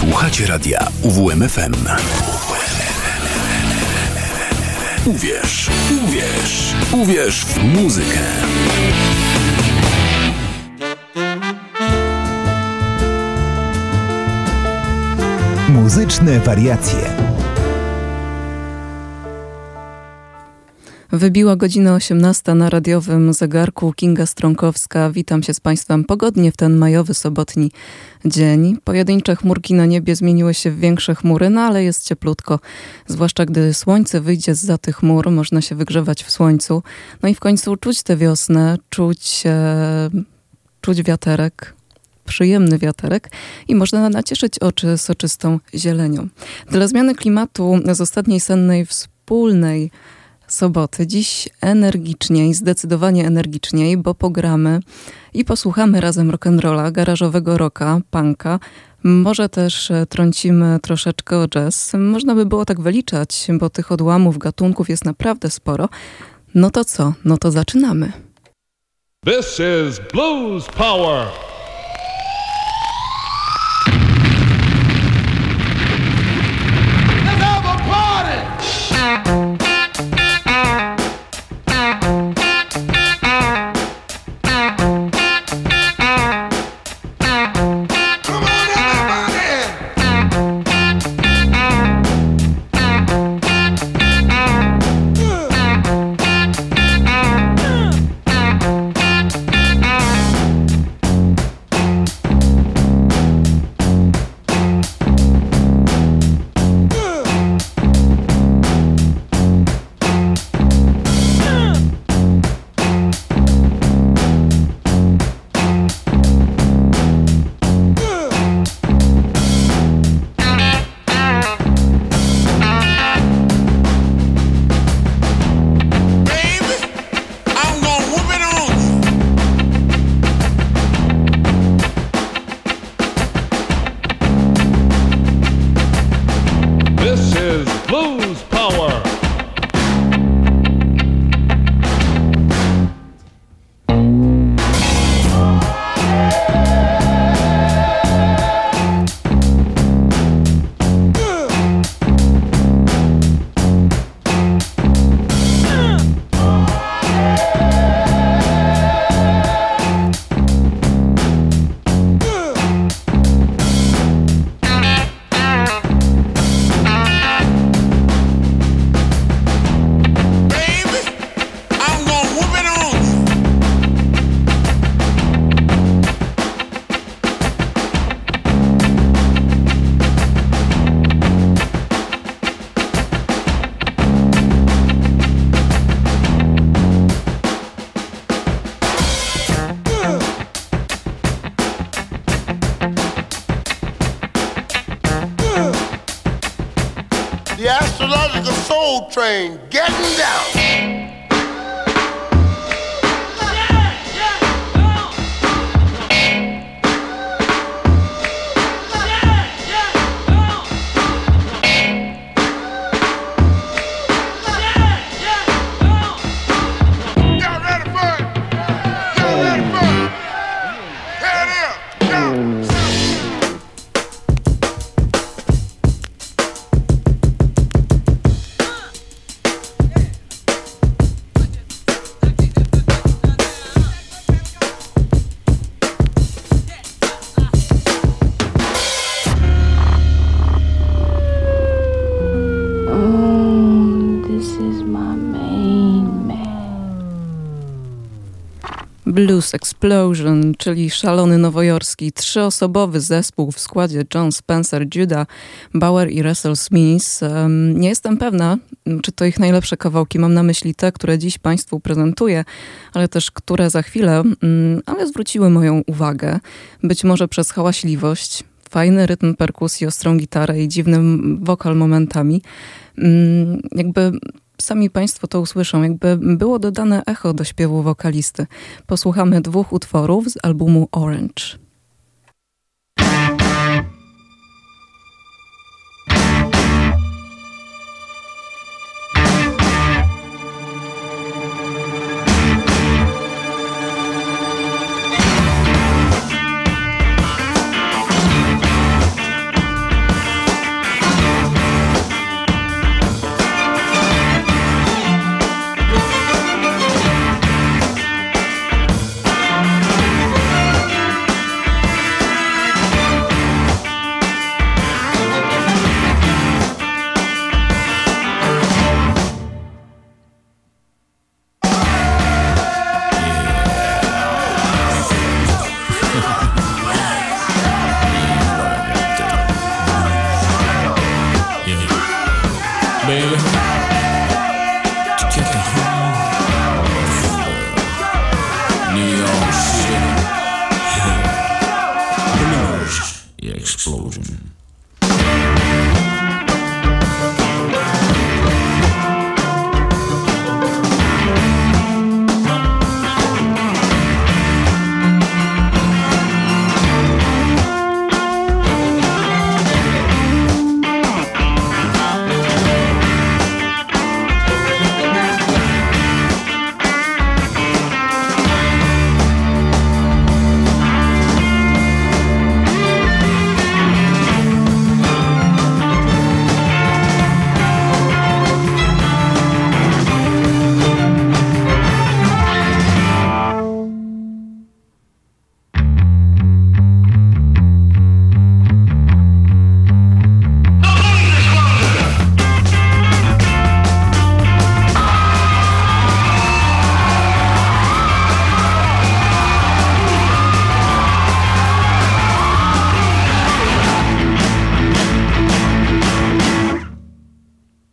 Słuchacie radia UWM-FM. Uwierz, uwierz, uwierz w muzykę. Muzyczne wariacje. Wybiła godzina 18 na radiowym zegarku. Kinga Strąkowska. Witam się z Państwem pogodnie w ten majowy, sobotni dzień. Pojedyncze chmurki na niebie zmieniły się w większe chmury, no ale jest cieplutko. Zwłaszcza gdy słońce wyjdzie zza tych chmur, można się wygrzewać w słońcu. No i w końcu czuć tę wiosnę, czuć wiaterek. Przyjemny wiaterek i można nacieszyć oczy soczystą zielenią. Dla zmiany klimatu z ostatniej sennej wspólnej soboty. Dziś energiczniej, zdecydowanie energiczniej, bo pogramy i posłuchamy razem rock'n'rolla, garażowego rocka, punka. Może też trącimy troszeczkę o jazz. Można by było tak wyliczać, bo tych odłamów, gatunków jest naprawdę sporo. No to co? No to zaczynamy. This is Blues Power. Train getting down. Blues Explosion, czyli szalony nowojorski, trzyosobowy zespół w składzie Jon Spencer, Judah Bauer i Russell Smith. Nie jestem pewna, czy to ich najlepsze kawałki. Mam na myśli te, które dziś Państwu prezentuję, ale też które za chwilę, ale zwróciły moją uwagę. Być może przez hałaśliwość, fajny rytm perkusji, ostrą gitarę i dziwny wokal momentami. Jakby sami Państwo to usłyszą, jakby było dodane echo do śpiewu wokalisty. Posłuchamy dwóch utworów z albumu Orange. Explosion.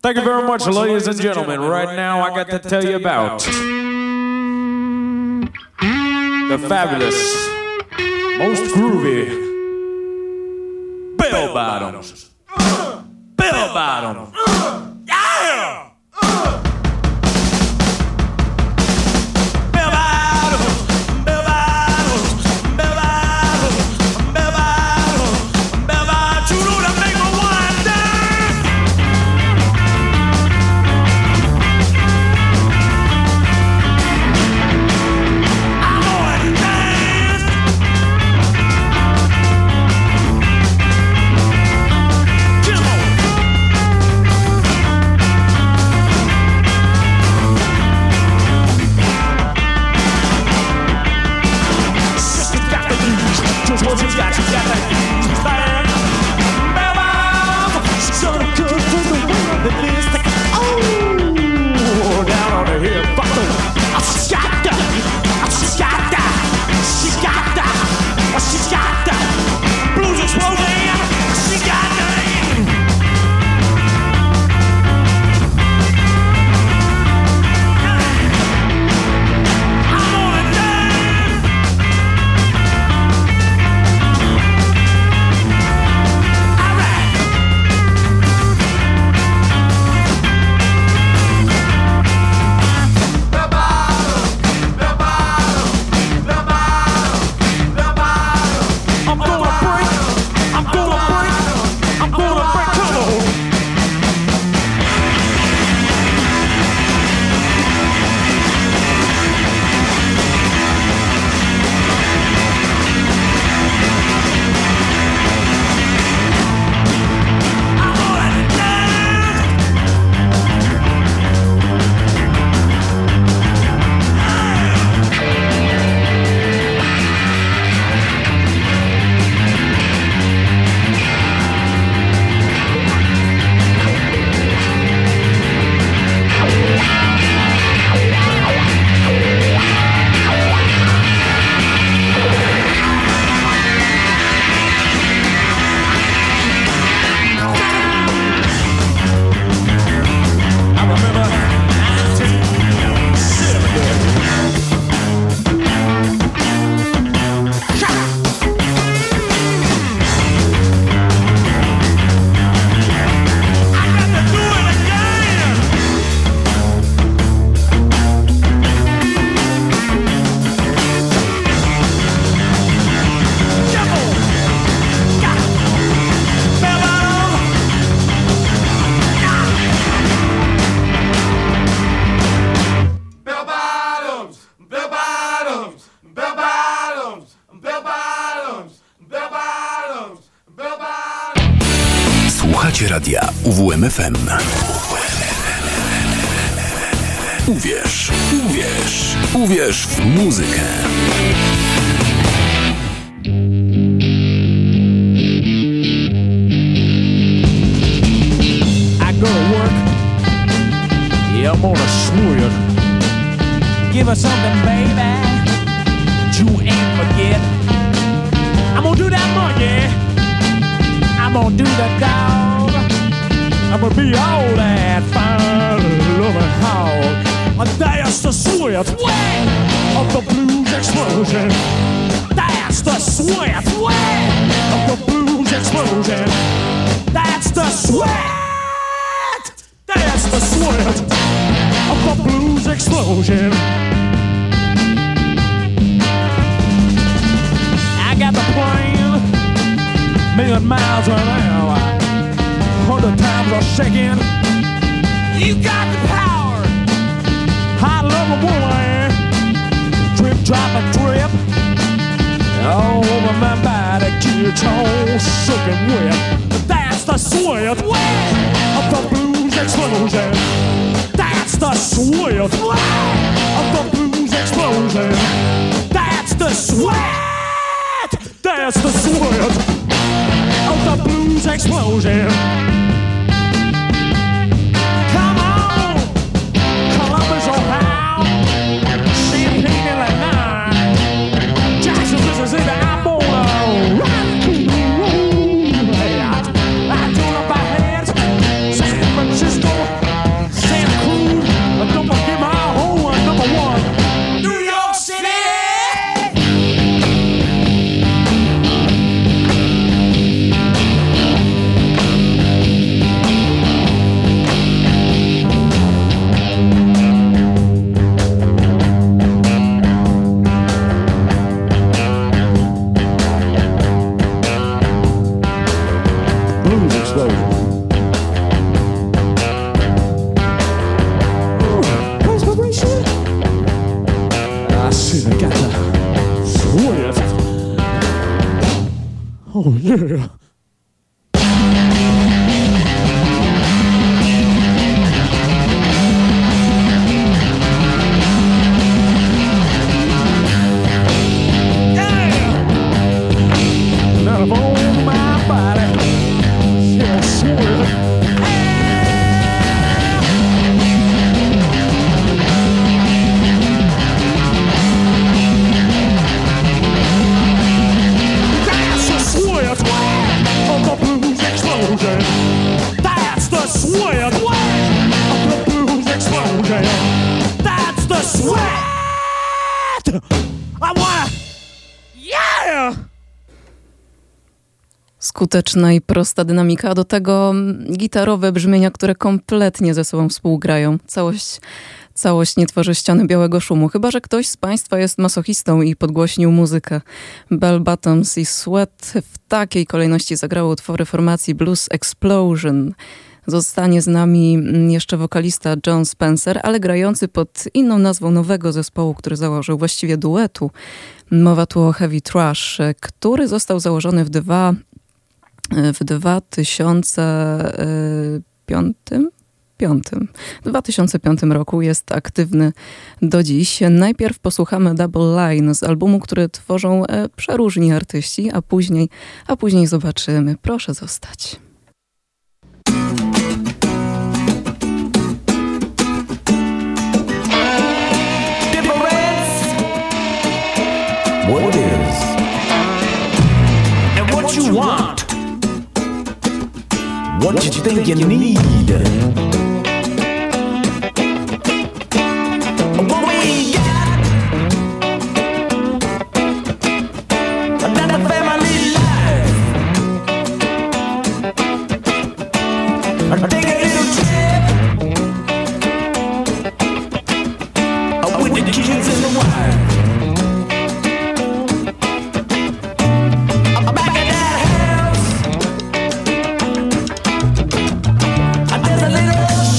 Thank you very much, ladies and gentlemen. Right now, I got to tell you about the fabulous, most groovy Bell Bottoms. Bell Bottoms. Yeah! UWM-FM. Uwierz, uwierz, uwierz w muzykę. I go to work. Yeah, I'm on a swoyer. Give her something, baby. You ain't forget. I'm gonna do that monkey. I'm gonna do the dog. I'm gonna be all that fine loving hog. And that's the swift way of the blues explosion. That's the swift way of the blues explosion. explosion. That's the sweat. That's the sweat of the blues explosion. I got the plane, 1,000,000 miles an hour. 100 times a second. You got the power. I love a woman. Drip, drop, and drip. All over my body gets all sick and wet. That's the sweat of the blues explosion. That's the sweat of the blues explosion. That's the sweat. That's the sweat of the blues explosion. Come on, Columbus, Ohio. Champaign, Illinois. Say that I'm on a rock and roll hat. I turn up my hands, San Francisco, Santa Cruz, don't forget my home, number one, New York City. Oh yeah. Skuteczna i prosta dynamika, a do tego gitarowe brzmienia, które kompletnie ze sobą współgrają. Całość nie tworzy ściany białego szumu, chyba że ktoś z Państwa jest masochistą i podgłośnił muzykę. Bell Bottoms i Sweat w takiej kolejności zagrały utwory formacji Blues Explosion. Zostanie z nami jeszcze wokalista Jon Spencer, ale grający pod inną nazwą nowego zespołu, który założył, właściwie duetu. Mowa tu o Heavy Trash, który został założony w 2005 roku, jest aktywny do dziś. Najpierw posłuchamy Double Line z albumu, który tworzą przeróżni artyści, a później zobaczymy. Proszę zostać. What it is and what you want, what you think you need, what we got, another family life, take a little trip with the kids and the wife. There's a little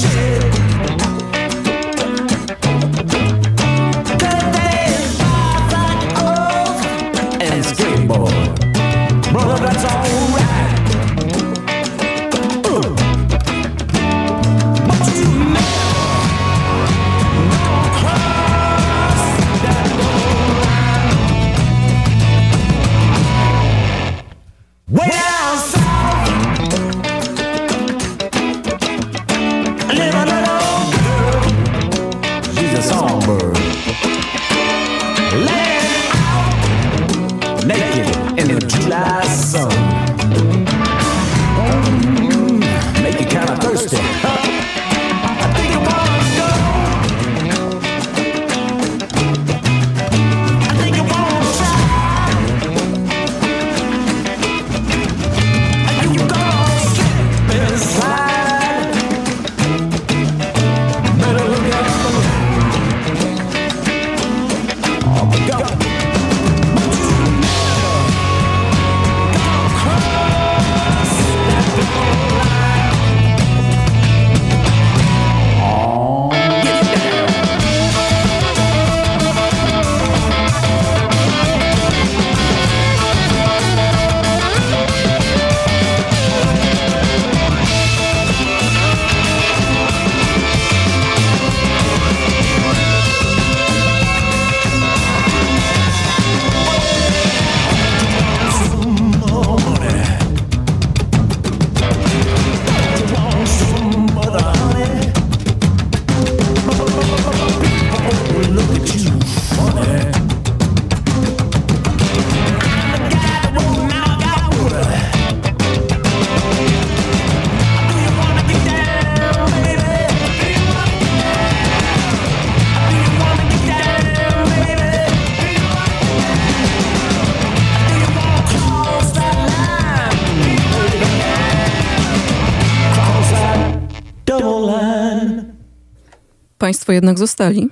Państwo jednak zostali.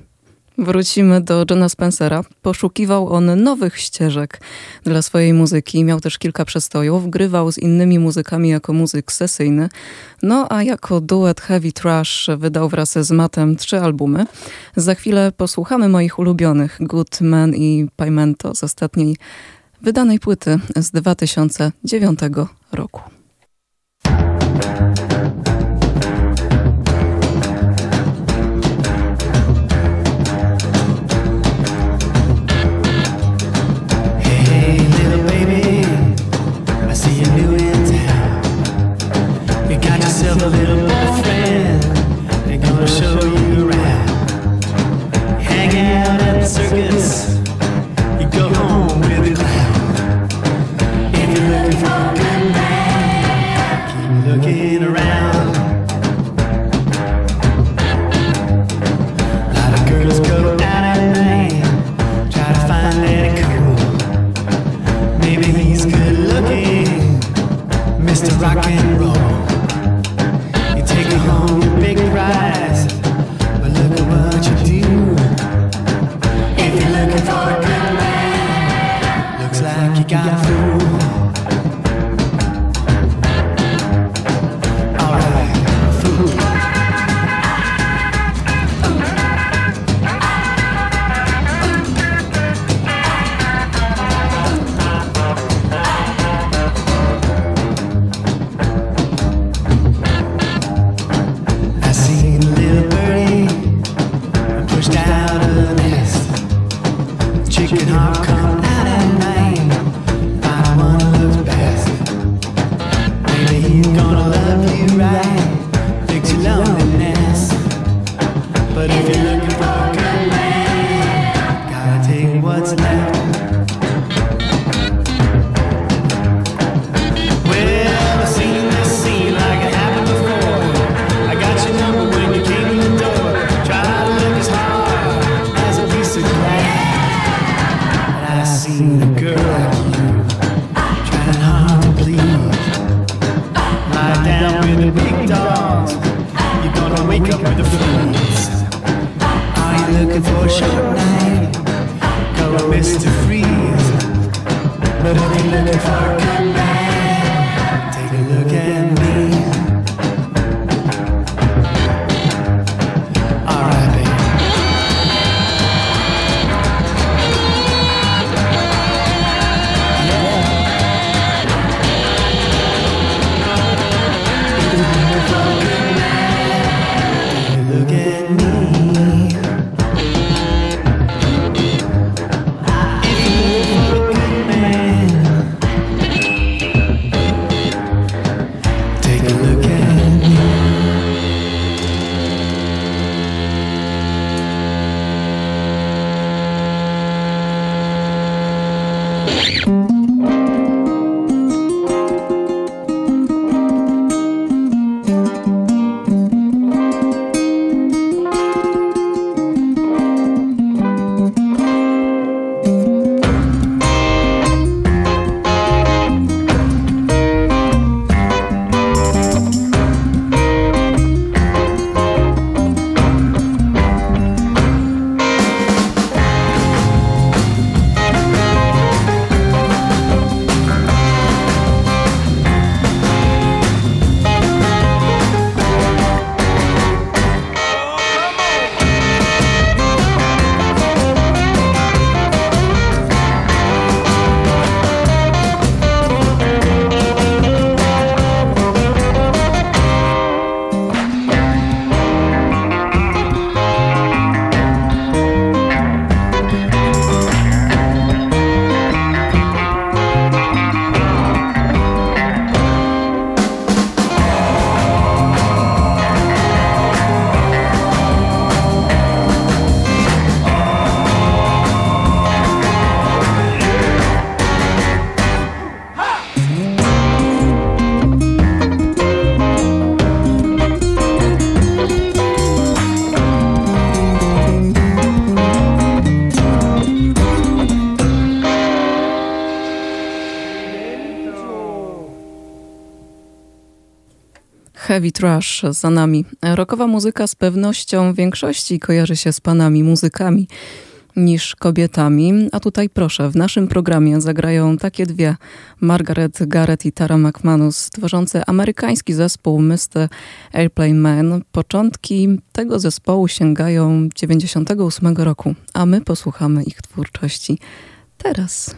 Wrócimy do Jona Spencera. Poszukiwał on nowych ścieżek dla swojej muzyki. Miał też kilka przestojów. Grywał z innymi muzykami jako muzyk sesyjny. No a jako duet Heavy Trash wydał wraz z Mattem 3 albumy. Za chwilę posłuchamy moich ulubionych Good Man i Pimento z ostatniej wydanej płyty z 2009 roku. A little boyfriend, they're gonna show you around. Hang out at the circus, you go home with a clown. If you're looking for a good man, keep looking around. A lot of girls go out at night, try to find that cool. Maybe he's good looking, Mr. Rock and Roll. Heavy Trash za nami. Rockowa muzyka z pewnością w większości kojarzy się z panami muzykami niż kobietami. A tutaj proszę, w naszym programie zagrają takie dwie, Margaret Garrett i Tara McManus, tworzące amerykański zespół Mr. Airplane Man. Początki tego zespołu sięgają 98 roku, a my posłuchamy ich twórczości teraz.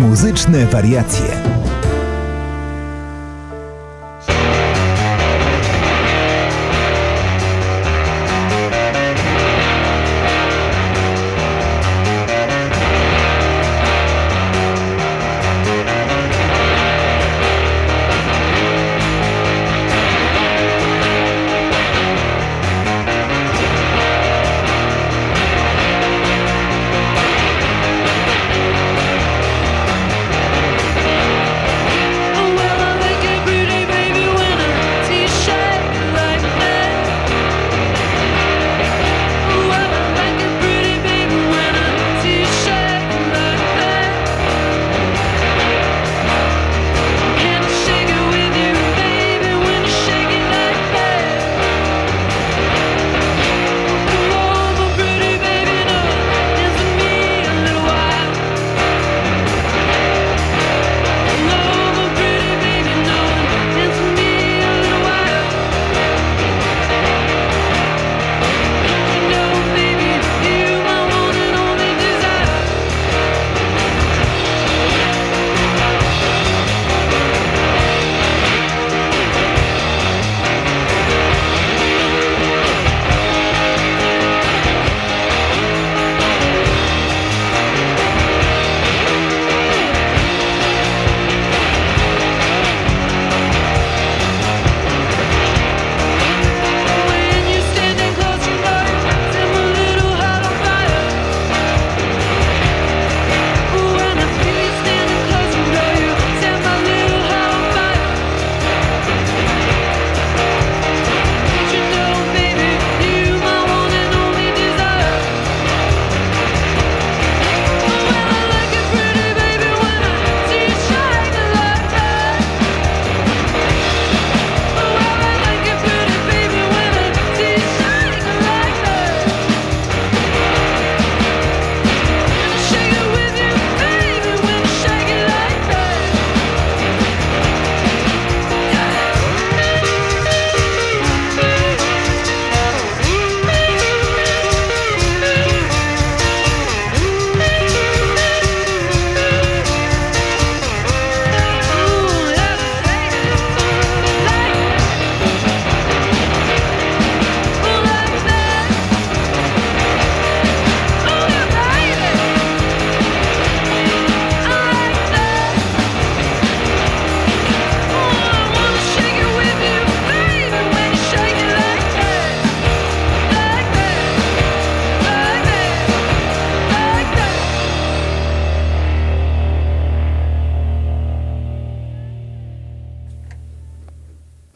Muzyczne wariacje.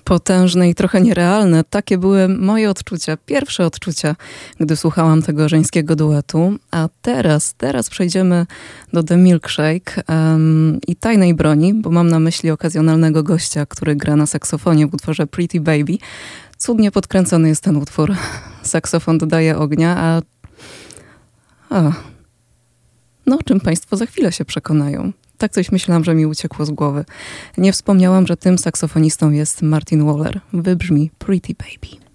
potężne i trochę nierealne. Takie były moje odczucia, pierwsze odczucia, gdy słuchałam tego żeńskiego duetu. A teraz przejdziemy do The Milkshake i Tajnej Broni, bo mam na myśli okazjonalnego gościa, który gra na saksofonie w utworze Pretty Baby. Cudnie podkręcony jest ten utwór. Saksofon dodaje ognia, no, o czym państwo za chwilę się przekonają. Tak coś myślałam, że mi uciekło z głowy. Nie wspomniałam, że tym saksofonistą jest Martin Waller. Wybrzmi Pretty Baby.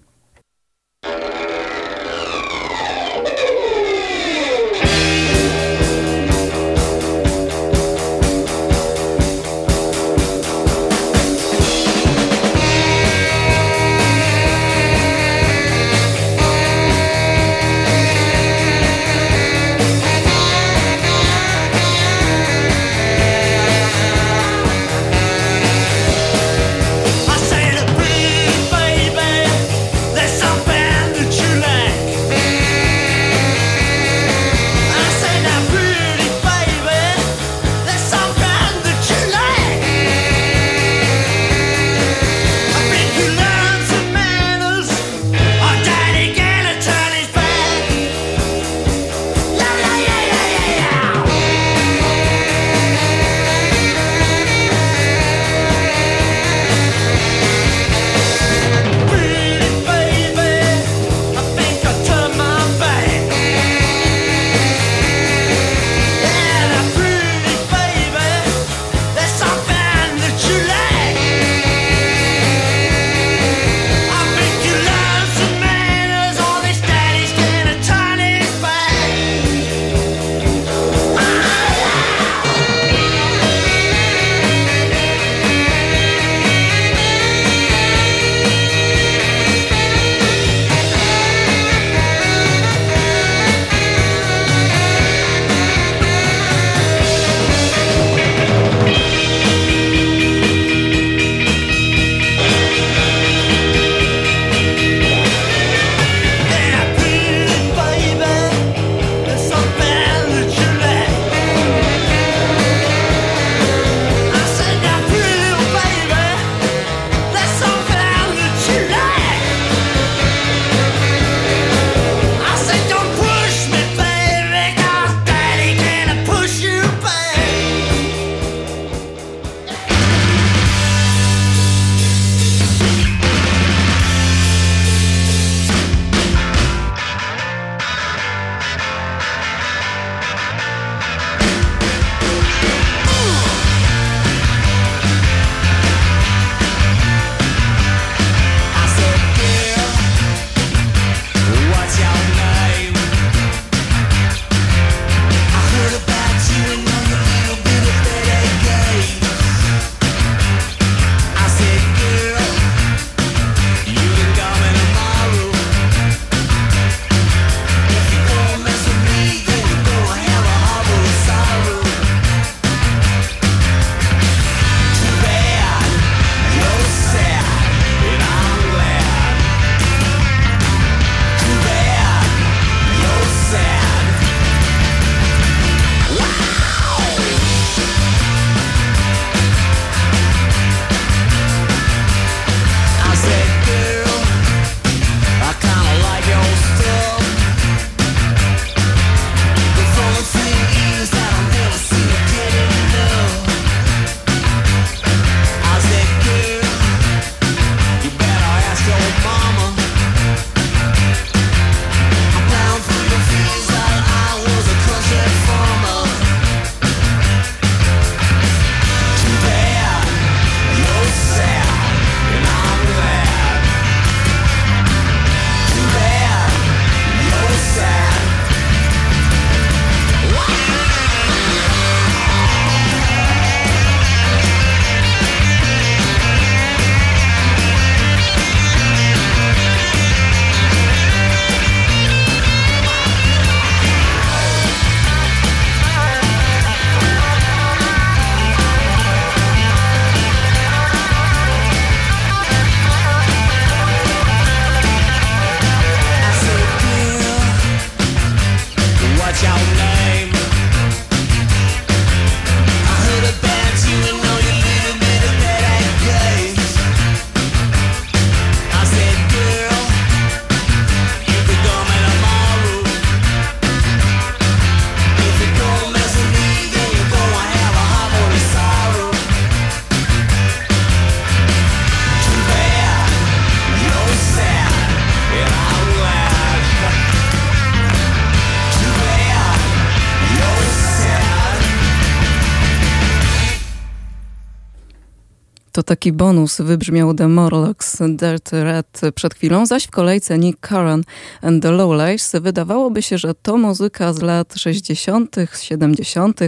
To taki bonus, wybrzmiał The Morlocks Dirty Red przed chwilą, zaś w kolejce Nick Curran and The Low Lies. Wydawałoby się, że to muzyka z lat 60., 70.,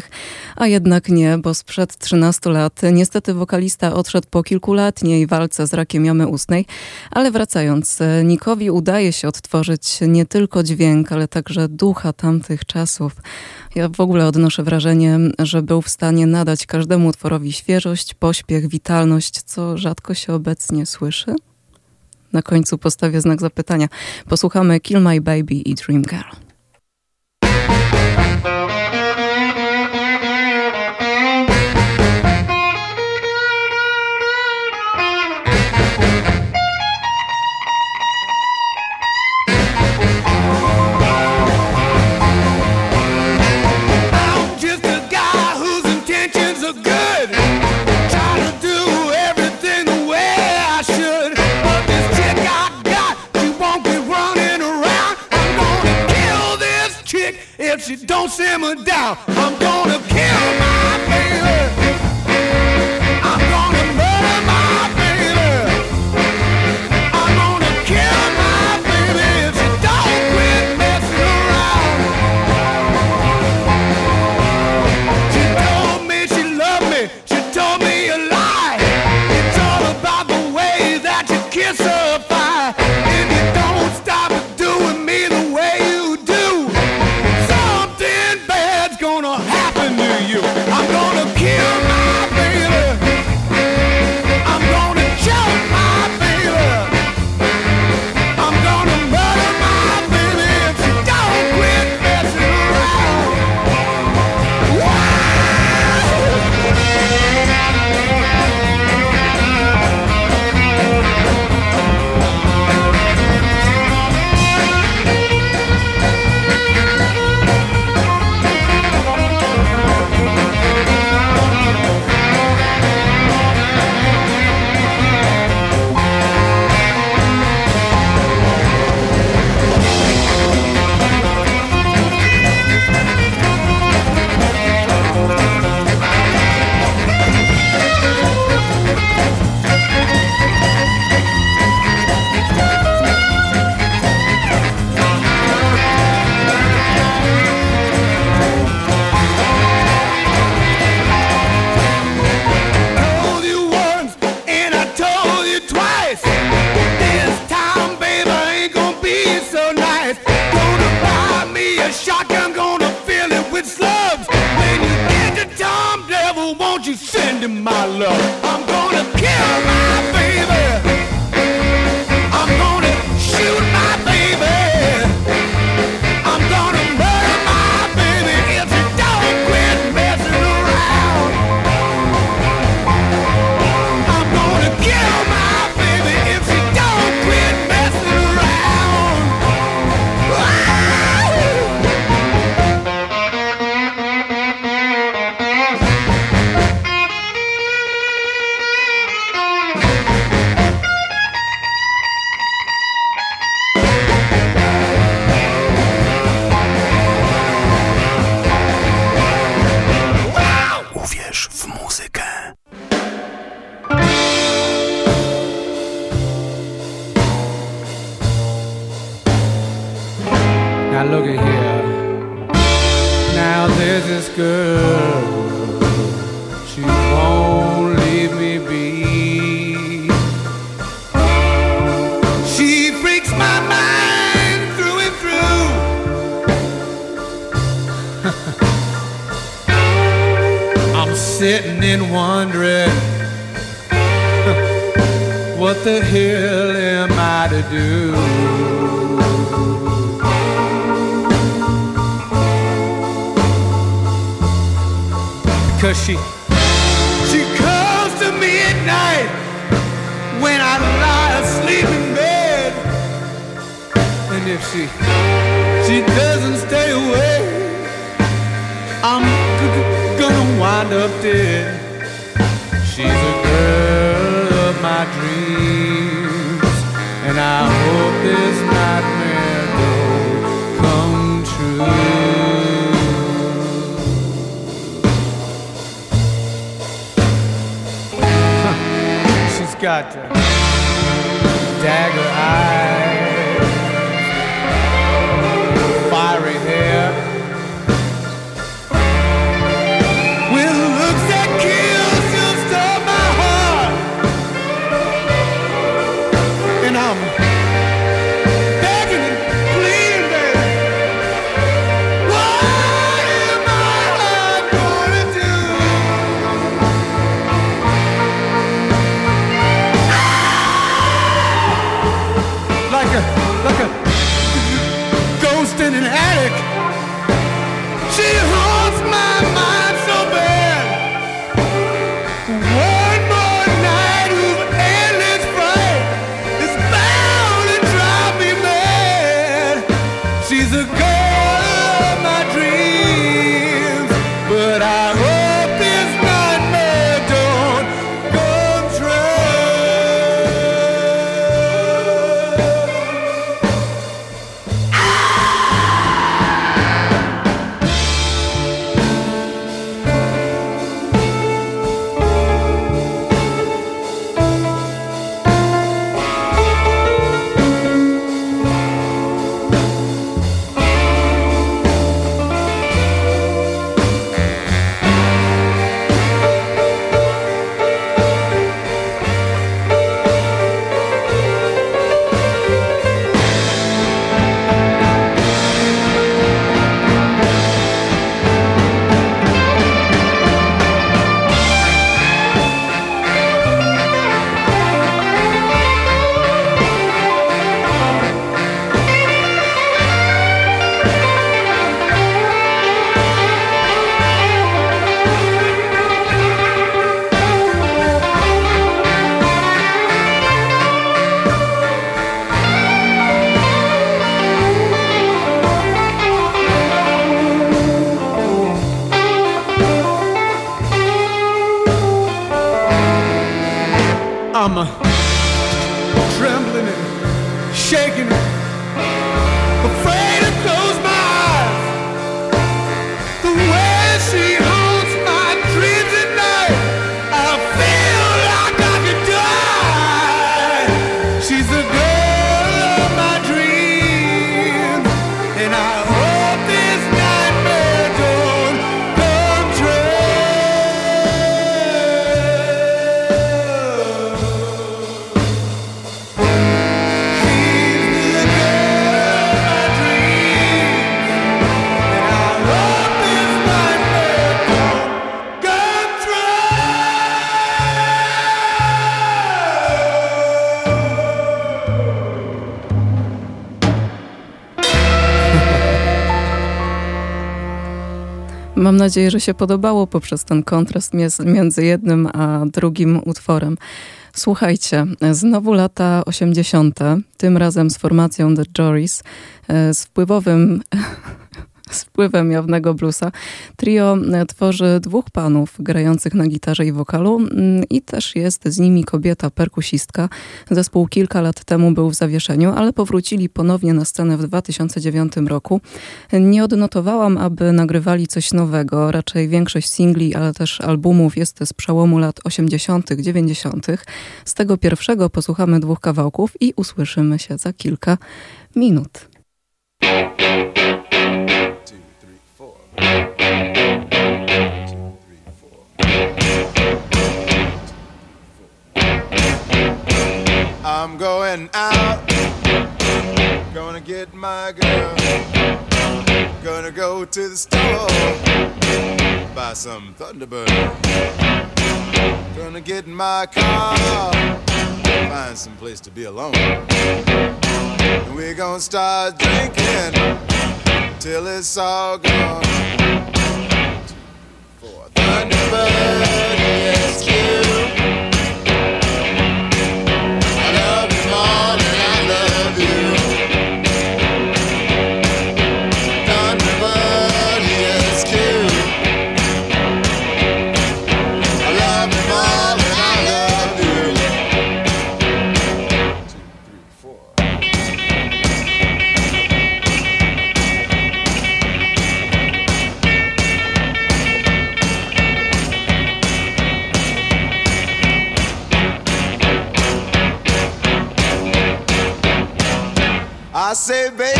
a jednak nie, bo sprzed 13 lat. Niestety wokalista odszedł po kilkuletniej walce z rakiem jamy ustnej, ale wracając, Nickowi udaje się odtworzyć nie tylko dźwięk, ale także ducha tamtych czasów. Ja w ogóle odnoszę wrażenie, że był w stanie nadać każdemu utworowi świeżość, pośpiech, witalność, co rzadko się obecnie słyszy. Na końcu postawię znak zapytania. Posłuchamy Kill My Baby i Dream Girl. If she don't simmer down, I'm gonna kill my baby. I'm gonna murder my baby. I'm gonna kill my baby if she don't quit messing around. She told me she loved me. She told me a lie. It's all about the way that you kiss her by. And you don't stop doing me the way you. My love, I'm gonna kill my baby, I'm gonna shoot my baby, I'm gonna murder my baby if you don't quit messing around. I'm gonna kill my baby if you don't quit messing around. doctor, dagger eyes, fiery hair, with looks that kills, you'll stir my heart, and I'm in an attic. She haunts my mind so bad. One more night of endless fright is bound to drive me mad. She's a girl of my dreams, but I hope it's not dawn come true. Mam nadzieję, że się podobało poprzez ten kontrast między jednym a drugim utworem. Słuchajcie, znowu lata 80., tym razem z formacją The Gories, z wpływem jawnego bluesa. Trio tworzy dwóch panów grających na gitarze i wokalu i też jest z nimi kobieta perkusistka. Zespół kilka lat temu był w zawieszeniu, ale powrócili ponownie na scenę w 2009 roku. Nie odnotowałam, aby nagrywali coś nowego. Raczej większość singli, ale też albumów jest z przełomu lat 80., 90. Z tego pierwszego posłuchamy dwóch kawałków i usłyszymy się za kilka minut. I'm going out, gonna get my girl, gonna go to the store, buy some Thunderbird, gonna get in my car, find some place to be alone, and we're gonna start drinking till it's all gone. For Thunderbird, yes you.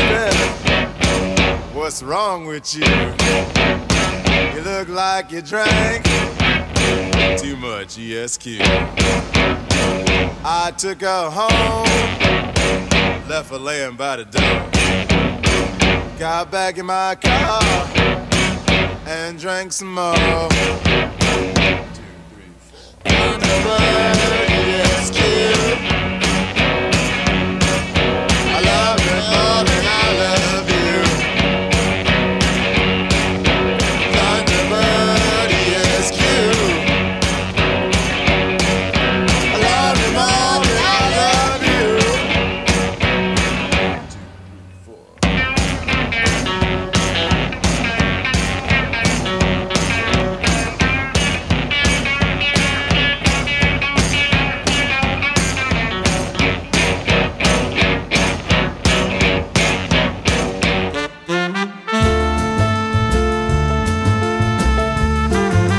baby, what's wrong with you? You look like you drank too much ESQ. I took her home, left her laying by the door. Got back in my car and drank some more. 1, 2, 3, 4. Too much ESQ.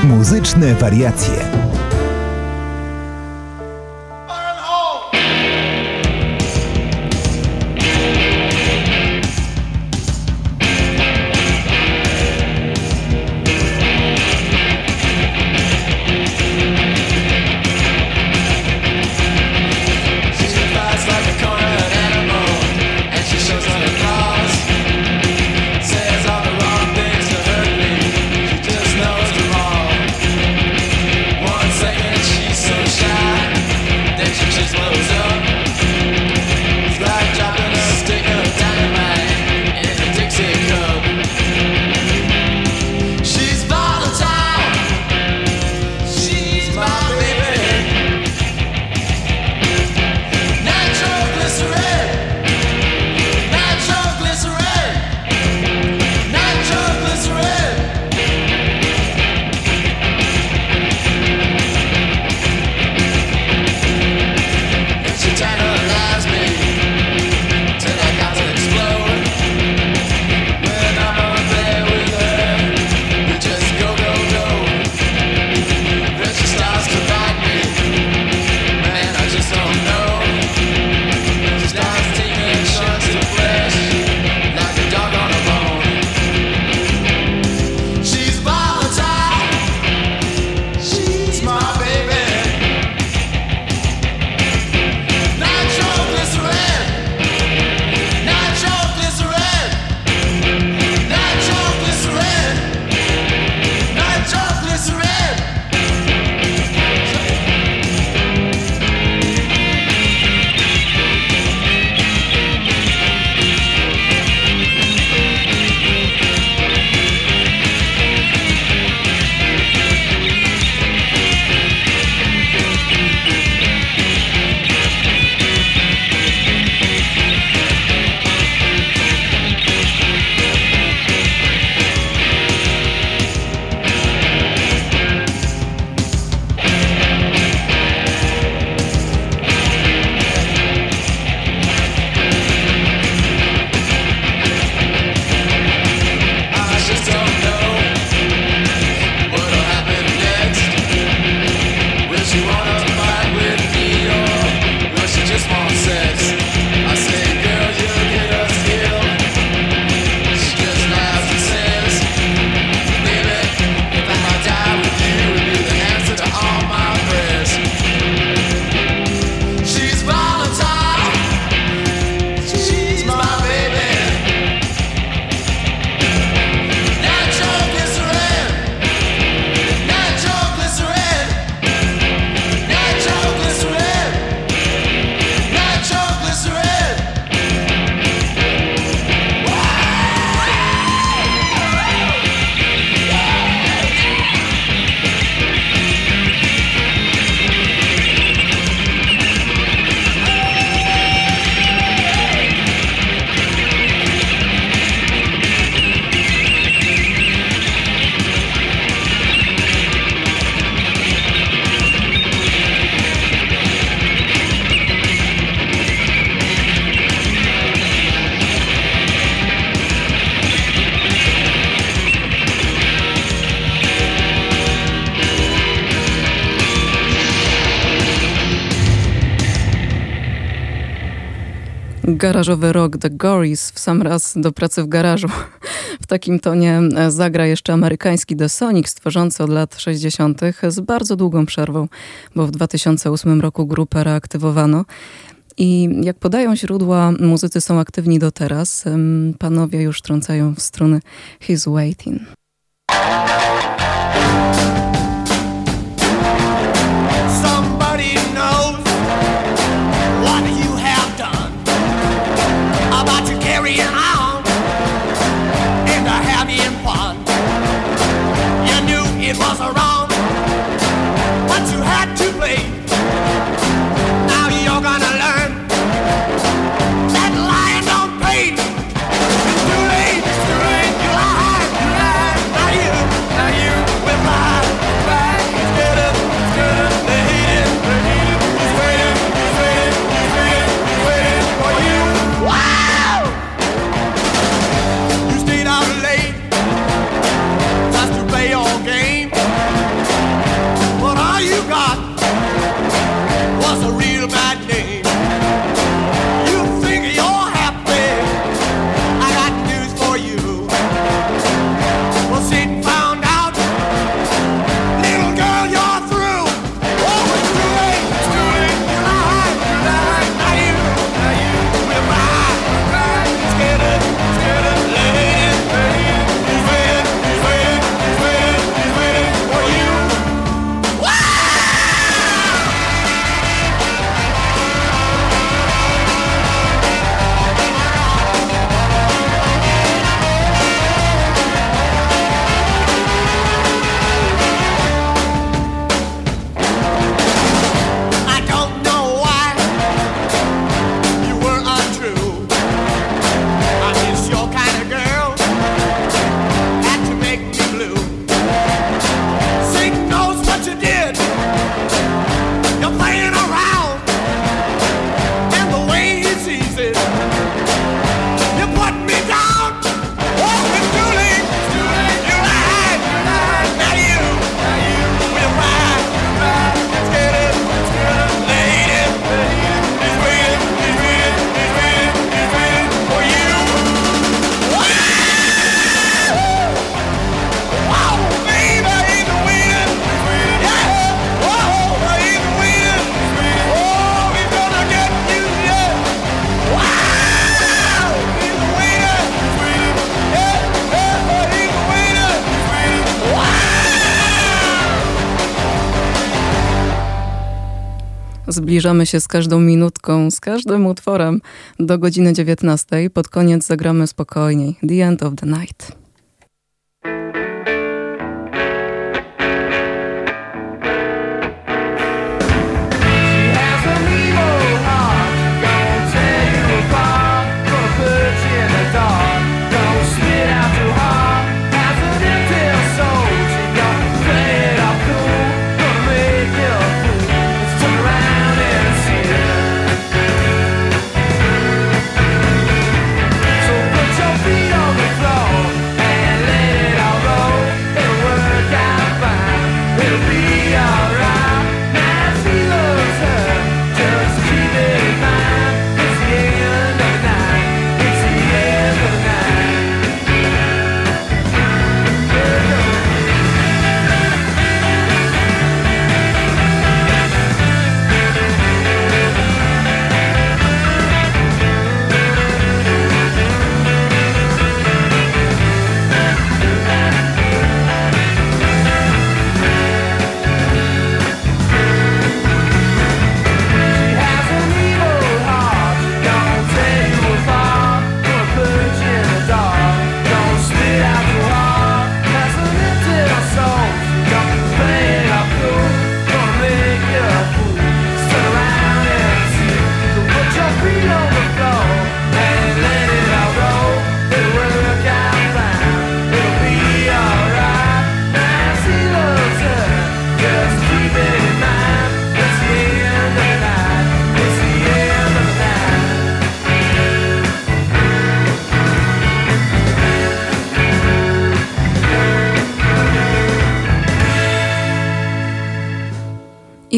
Muzyczne wariacje. One. garażowy rock The Gories w sam raz do pracy w garażu. W takim tonie zagra jeszcze amerykański The Sonic, stworzący od lat 60. z bardzo długą przerwą, bo w 2008 roku grupę reaktywowano. I jak podają źródła, muzycy są aktywni do teraz. Panowie już trącają w struny He's Waiting. Zbliżamy się z każdą minutką, z każdym utworem do godziny 19. Pod koniec zagramy spokojniej. The End of the Night.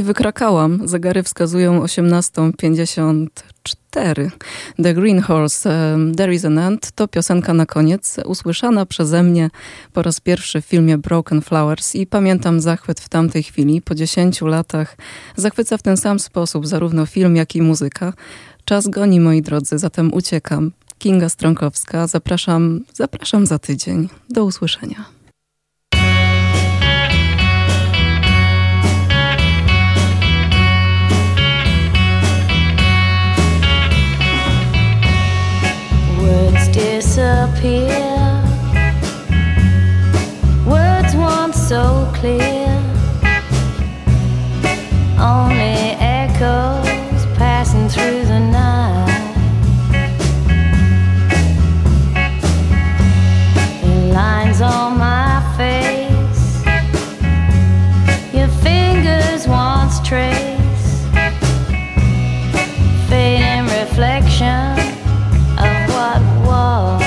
I wykrakałam. Zegary wskazują 18:54. The Green Horse, There is an End to piosenka na koniec, usłyszana przeze mnie po raz pierwszy w filmie Broken Flowers i pamiętam zachwyt w tamtej chwili. Po 10 latach zachwyca w ten sam sposób zarówno film, jak i muzyka. Czas goni, moi drodzy, zatem uciekam. Kinga Strąkowska, zapraszam za tydzień. Do usłyszenia. Disappear. Words once so clear, only echoes passing through the night. Your lines on my face, your fingers once trace, fading reflection of what was.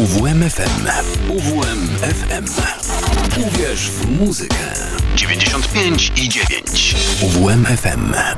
UWM-FM. UWM-FM. Uwierz w muzykę. 95,9. UWM-FM.